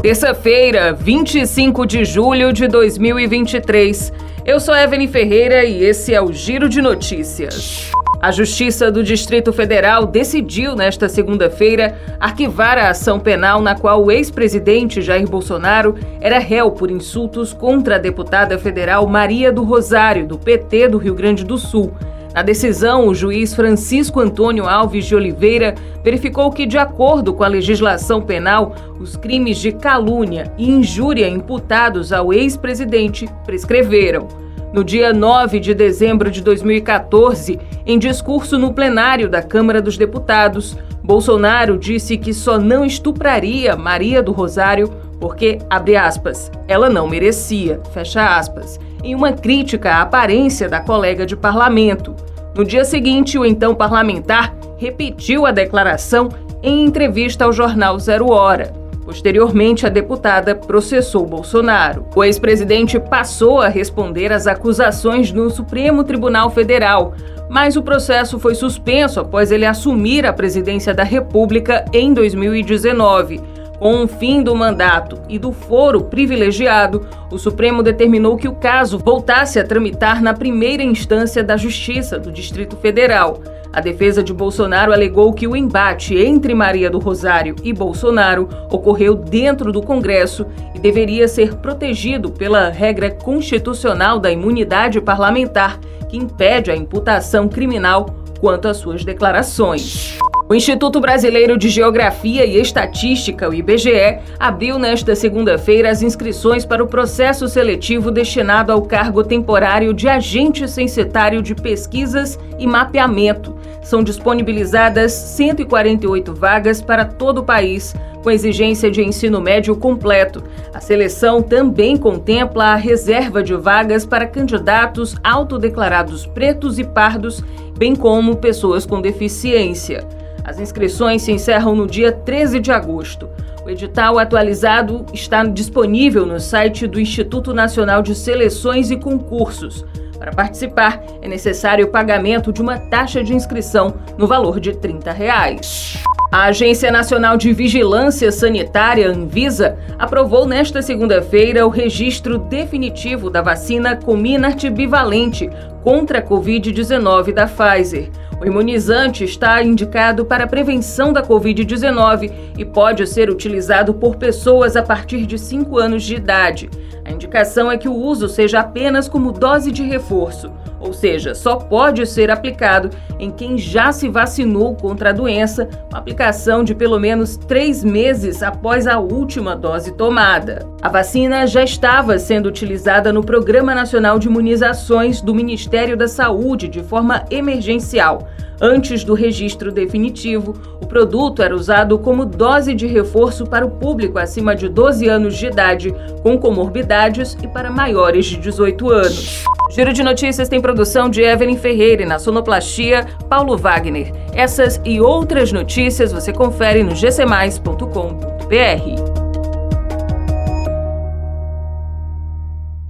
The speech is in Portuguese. Terça-feira, 25 de julho de 2023. Eu sou Evelyn Ferreira e esse é o Giro de Notícias. A Justiça do Distrito Federal decidiu, nesta segunda-feira, arquivar a ação penal na qual o ex-presidente Jair Bolsonaro era réu por insultos contra a deputada federal Maria do Rosário, do PT do Rio Grande do Sul. Na decisão, o juiz Francisco Antônio Alves de Oliveira verificou que, de acordo com a legislação penal, os crimes de calúnia e injúria imputados ao ex-presidente prescreveram. No dia 9 de dezembro de 2014, em discurso no plenário da Câmara dos Deputados, Bolsonaro disse que só não estupraria Maria do Rosário porque, abre aspas, ela não merecia, fecha aspas, em uma crítica à aparência da colega de parlamento. No dia seguinte, o então parlamentar repetiu a declaração em entrevista ao jornal Zero Hora. Posteriormente, a deputada processou Bolsonaro. O ex-presidente passou a responder às acusações no Supremo Tribunal Federal, mas o processo foi suspenso após ele assumir a presidência da República em 2019. Com o fim do mandato e do foro privilegiado, o Supremo determinou que o caso voltasse a tramitar na primeira instância da Justiça do Distrito Federal. A defesa de Bolsonaro alegou que o embate entre Maria do Rosário e Bolsonaro ocorreu dentro do Congresso e deveria ser protegido pela regra constitucional da imunidade parlamentar, que impede a imputação criminal quanto às suas declarações. O Instituto Brasileiro de Geografia e Estatística, o IBGE, abriu nesta segunda-feira as inscrições para o processo seletivo destinado ao cargo temporário de agente censitário de pesquisas e mapeamento. São disponibilizadas 148 vagas para todo o país, com exigência de ensino médio completo. A seleção também contempla a reserva de vagas para candidatos autodeclarados pretos e pardos, bem como pessoas com deficiência. As inscrições se encerram no dia 13 de agosto. O edital atualizado está disponível no site do Instituto Nacional de Seleções e Concursos. Para participar, é necessário o pagamento de uma taxa de inscrição no valor de R$ 30. A Agência Nacional de Vigilância Sanitária, Anvisa, aprovou nesta segunda-feira o registro definitivo da vacina Comirnaty bivalente contra a Covid-19 da Pfizer. O imunizante está indicado para a prevenção da Covid-19 e pode ser utilizado por pessoas a partir de 5 anos de idade. A indicação é que o uso seja apenas como dose de reforço, ou seja, só pode ser aplicado em quem já se vacinou contra a doença, com aplicação de pelo menos 3 meses após a última dose tomada. A vacina já estava sendo utilizada no Programa Nacional de Imunizações do Ministério da Saúde de forma emergencial. Antes do registro definitivo, o produto era usado como dose de reforço para o público acima de 12 anos de idade, com comorbidades e para maiores de 18 anos. Giro de Notícias tem produção de Evelyn Ferreira e na sonoplastia, Paulo Wagner. Essas e outras notícias você confere no gcmais.com.br.